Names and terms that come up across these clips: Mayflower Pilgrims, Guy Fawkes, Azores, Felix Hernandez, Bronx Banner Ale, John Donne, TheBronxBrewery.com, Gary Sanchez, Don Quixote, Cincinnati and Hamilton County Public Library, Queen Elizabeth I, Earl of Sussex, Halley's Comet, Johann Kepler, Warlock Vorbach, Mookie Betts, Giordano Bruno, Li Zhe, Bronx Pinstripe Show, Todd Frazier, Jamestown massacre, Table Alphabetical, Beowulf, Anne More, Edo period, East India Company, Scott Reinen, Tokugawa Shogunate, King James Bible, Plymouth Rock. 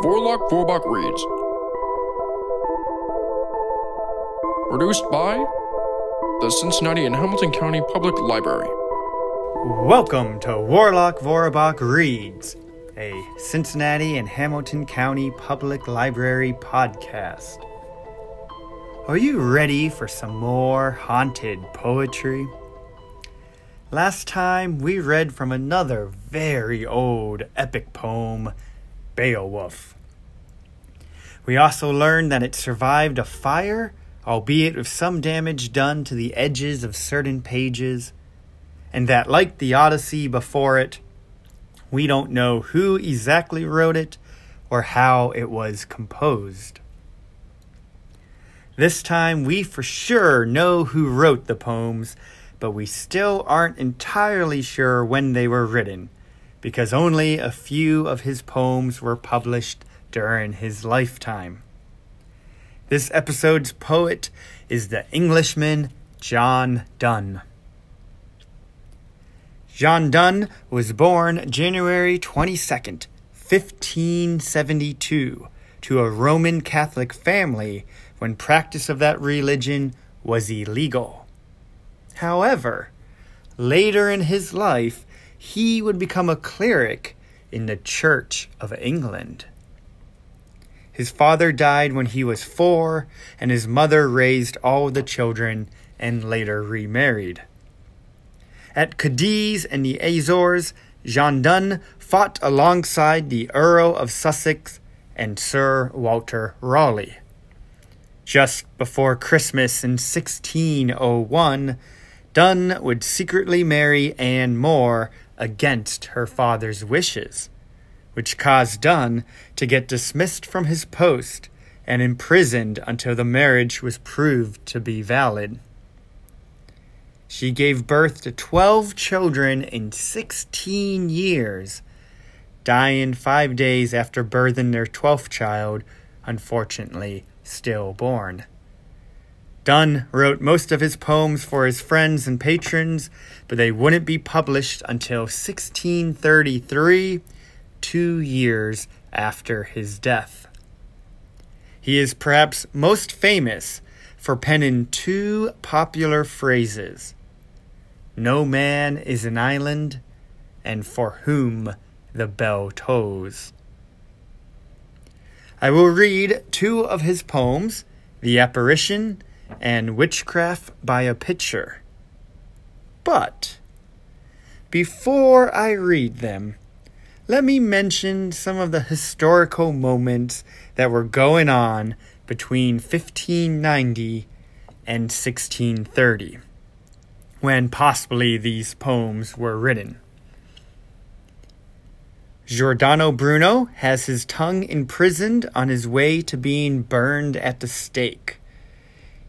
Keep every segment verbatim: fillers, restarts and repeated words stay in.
Warlock Vorbach Reads. Produced by the Cincinnati and Hamilton County Public Library. Welcome to Warlock Vorbach Reads, a Cincinnati and Hamilton County Public Library podcast. Are you ready for some more haunted poetry? Last time we read from another very old epic poem, Beowulf. We also learned that it survived a fire, albeit with some damage done to the edges of certain pages, and that like the Odyssey before it, we don't know who exactly wrote it or how it was composed. This time we for sure know who wrote the poems, but we still aren't entirely sure when they were written, because only a few of his poems were published during his lifetime. This episode's poet is the Englishman John Donne. John Donne was born January twenty-second, fifteen seventy-two, to a Roman Catholic family when practice of that religion was illegal. However, later in his life, he would become a cleric in the Church of England. His father died when he was four, and his mother raised all the children and later remarried. At Cadiz and the Azores, John Donne fought alongside the Earl of Sussex and Sir Walter Raleigh. Just before Christmas in sixteen oh one, Donne would secretly marry Anne More against her father's wishes, which caused Donne to get dismissed from his post and imprisoned until the marriage was proved to be valid. She gave birth to twelve children in sixteen years, dying five days after birthing their twelfth child, unfortunately stillborn. Donne wrote most of his poems for his friends and patrons, but they wouldn't be published until sixteen thirty-three, two years after his death. He is perhaps most famous for penning two popular phrases, "No man is an island," and "For whom the bell tolls." I will read two of his poems, The Apparition and Witchcraft by a Picture. But before I read them, let me mention some of the historical moments that were going on between fifteen ninety and sixteen thirty, when possibly these poems were written. Giordano Bruno has his tongue imprisoned on his way to being burned at the stake.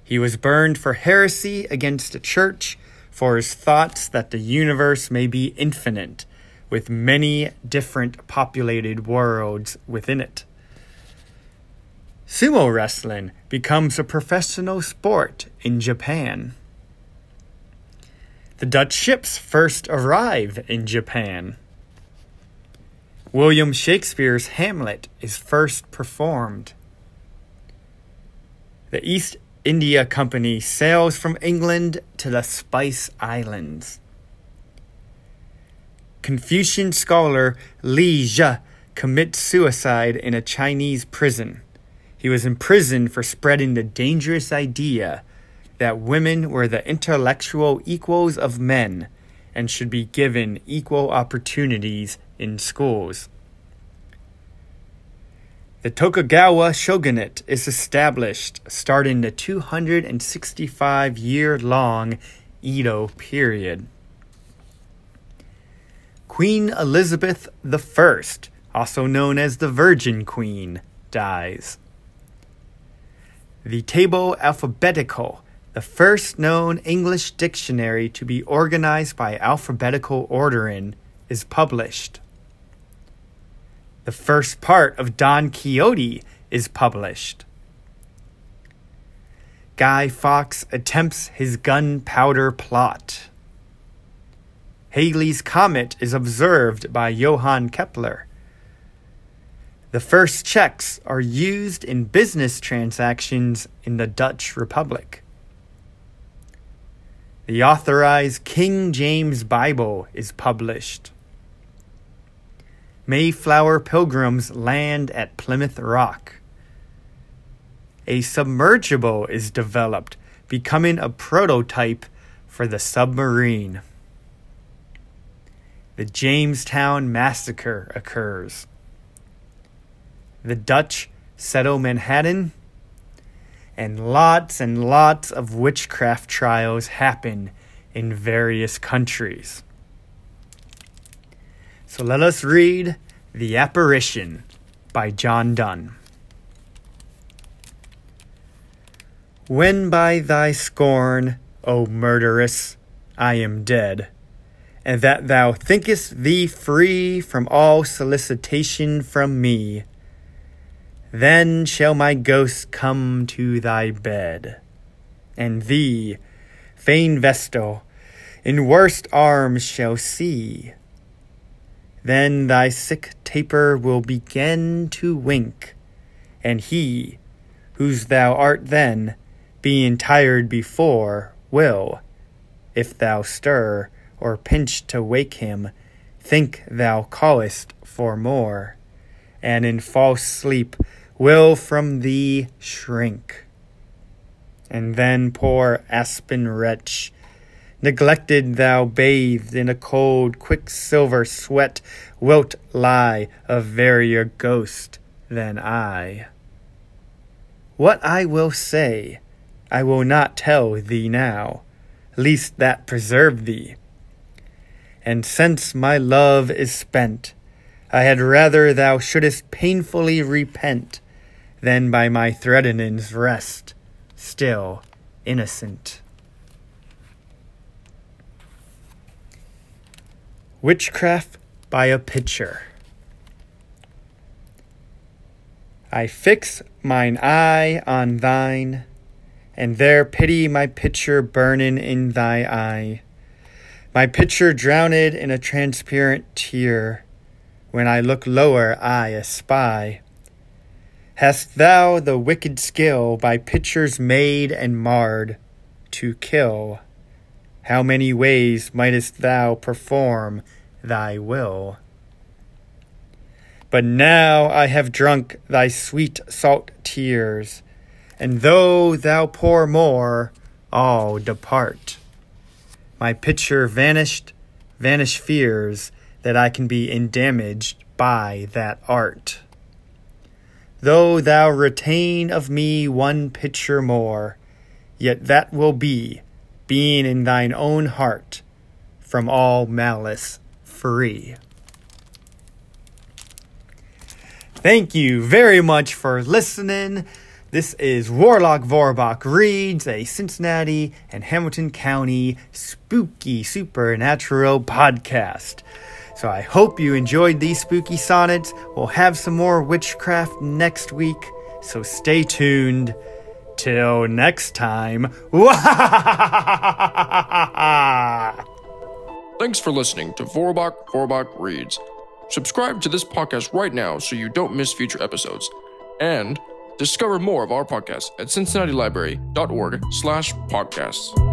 He was burned for heresy against the church for his thoughts that the universe may be infinite, with many different populated worlds within it. Sumo wrestling becomes a professional sport in Japan. The Dutch ships first arrive in Japan. William Shakespeare's Hamlet is first performed. The East India Company sails from England to the Spice Islands. Confucian scholar Li Zhe commits suicide in a Chinese prison. He was imprisoned for spreading the dangerous idea that women were the intellectual equals of men and should be given equal opportunities in schools. The Tokugawa Shogunate is established, starting the two hundred sixty-five year long Edo period. Queen Elizabeth the First, also known as the Virgin Queen, dies. The Table Alphabetical, the first known English dictionary to be organized by alphabetical ordering, is published. The first part of Don Quixote is published. Guy Fawkes attempts his gunpowder plot. Halley's Comet is observed by Johann Kepler. The first cheques are used in business transactions in the Dutch Republic. The authorized King James Bible is published. Mayflower Pilgrims land at Plymouth Rock. A submergible is developed, becoming a prototype for the submarine. The Jamestown massacre occurs. The Dutch settle Manhattan, and lots and lots of witchcraft trials happen in various countries. So let us read The Apparition by John Donne. When by thy scorn, O murderess, I am dead, and that thou thinkest thee free from all solicitation from me, then shall my ghost come to thy bed, and thee, fain vestal, in worst arms shall see. Then thy sick taper will begin to wink, and he, whose thou art then, being tired before, will, if thou stir or pinch to wake him, think thou callest for more, and in false sleep will from thee shrink. And then poor aspen wretch, neglected thou bathed in a cold quicksilver sweat, wilt lie a verier ghost than I. What I will say, I will not tell thee now, lest that preserve thee. And since my love is spent, I had rather thou shouldest painfully repent than by my threatenings rest, still innocent. Witchcraft by a Picture. I fix mine eye on thine, and there pity my picture burning in thy eye, my picture drowned in a transparent tear. When I look lower, I espy. Hast thou the wicked skill by pictures made and marred to kill? How many ways mightest thou perform thy will? But now I have drunk thy sweet salt tears, and though thou pour more, all depart. My picture vanished, vanish fears, that I can be endamaged by that art. Though thou retain of me one picture more, yet that will be, being in thine own heart, from all malice free. Thank you very much for listening. This is Warlock Vorbach Reads, a Cincinnati and Hamilton County spooky supernatural podcast. So I hope you enjoyed these spooky sonnets. We'll have some more witchcraft next week, so stay tuned. Till next time. Thanks for listening to Vorbach Vorbach Reads. Subscribe to this podcast right now so you don't miss future episodes. And discover more of our podcasts at cincinnati library dot org slash podcasts.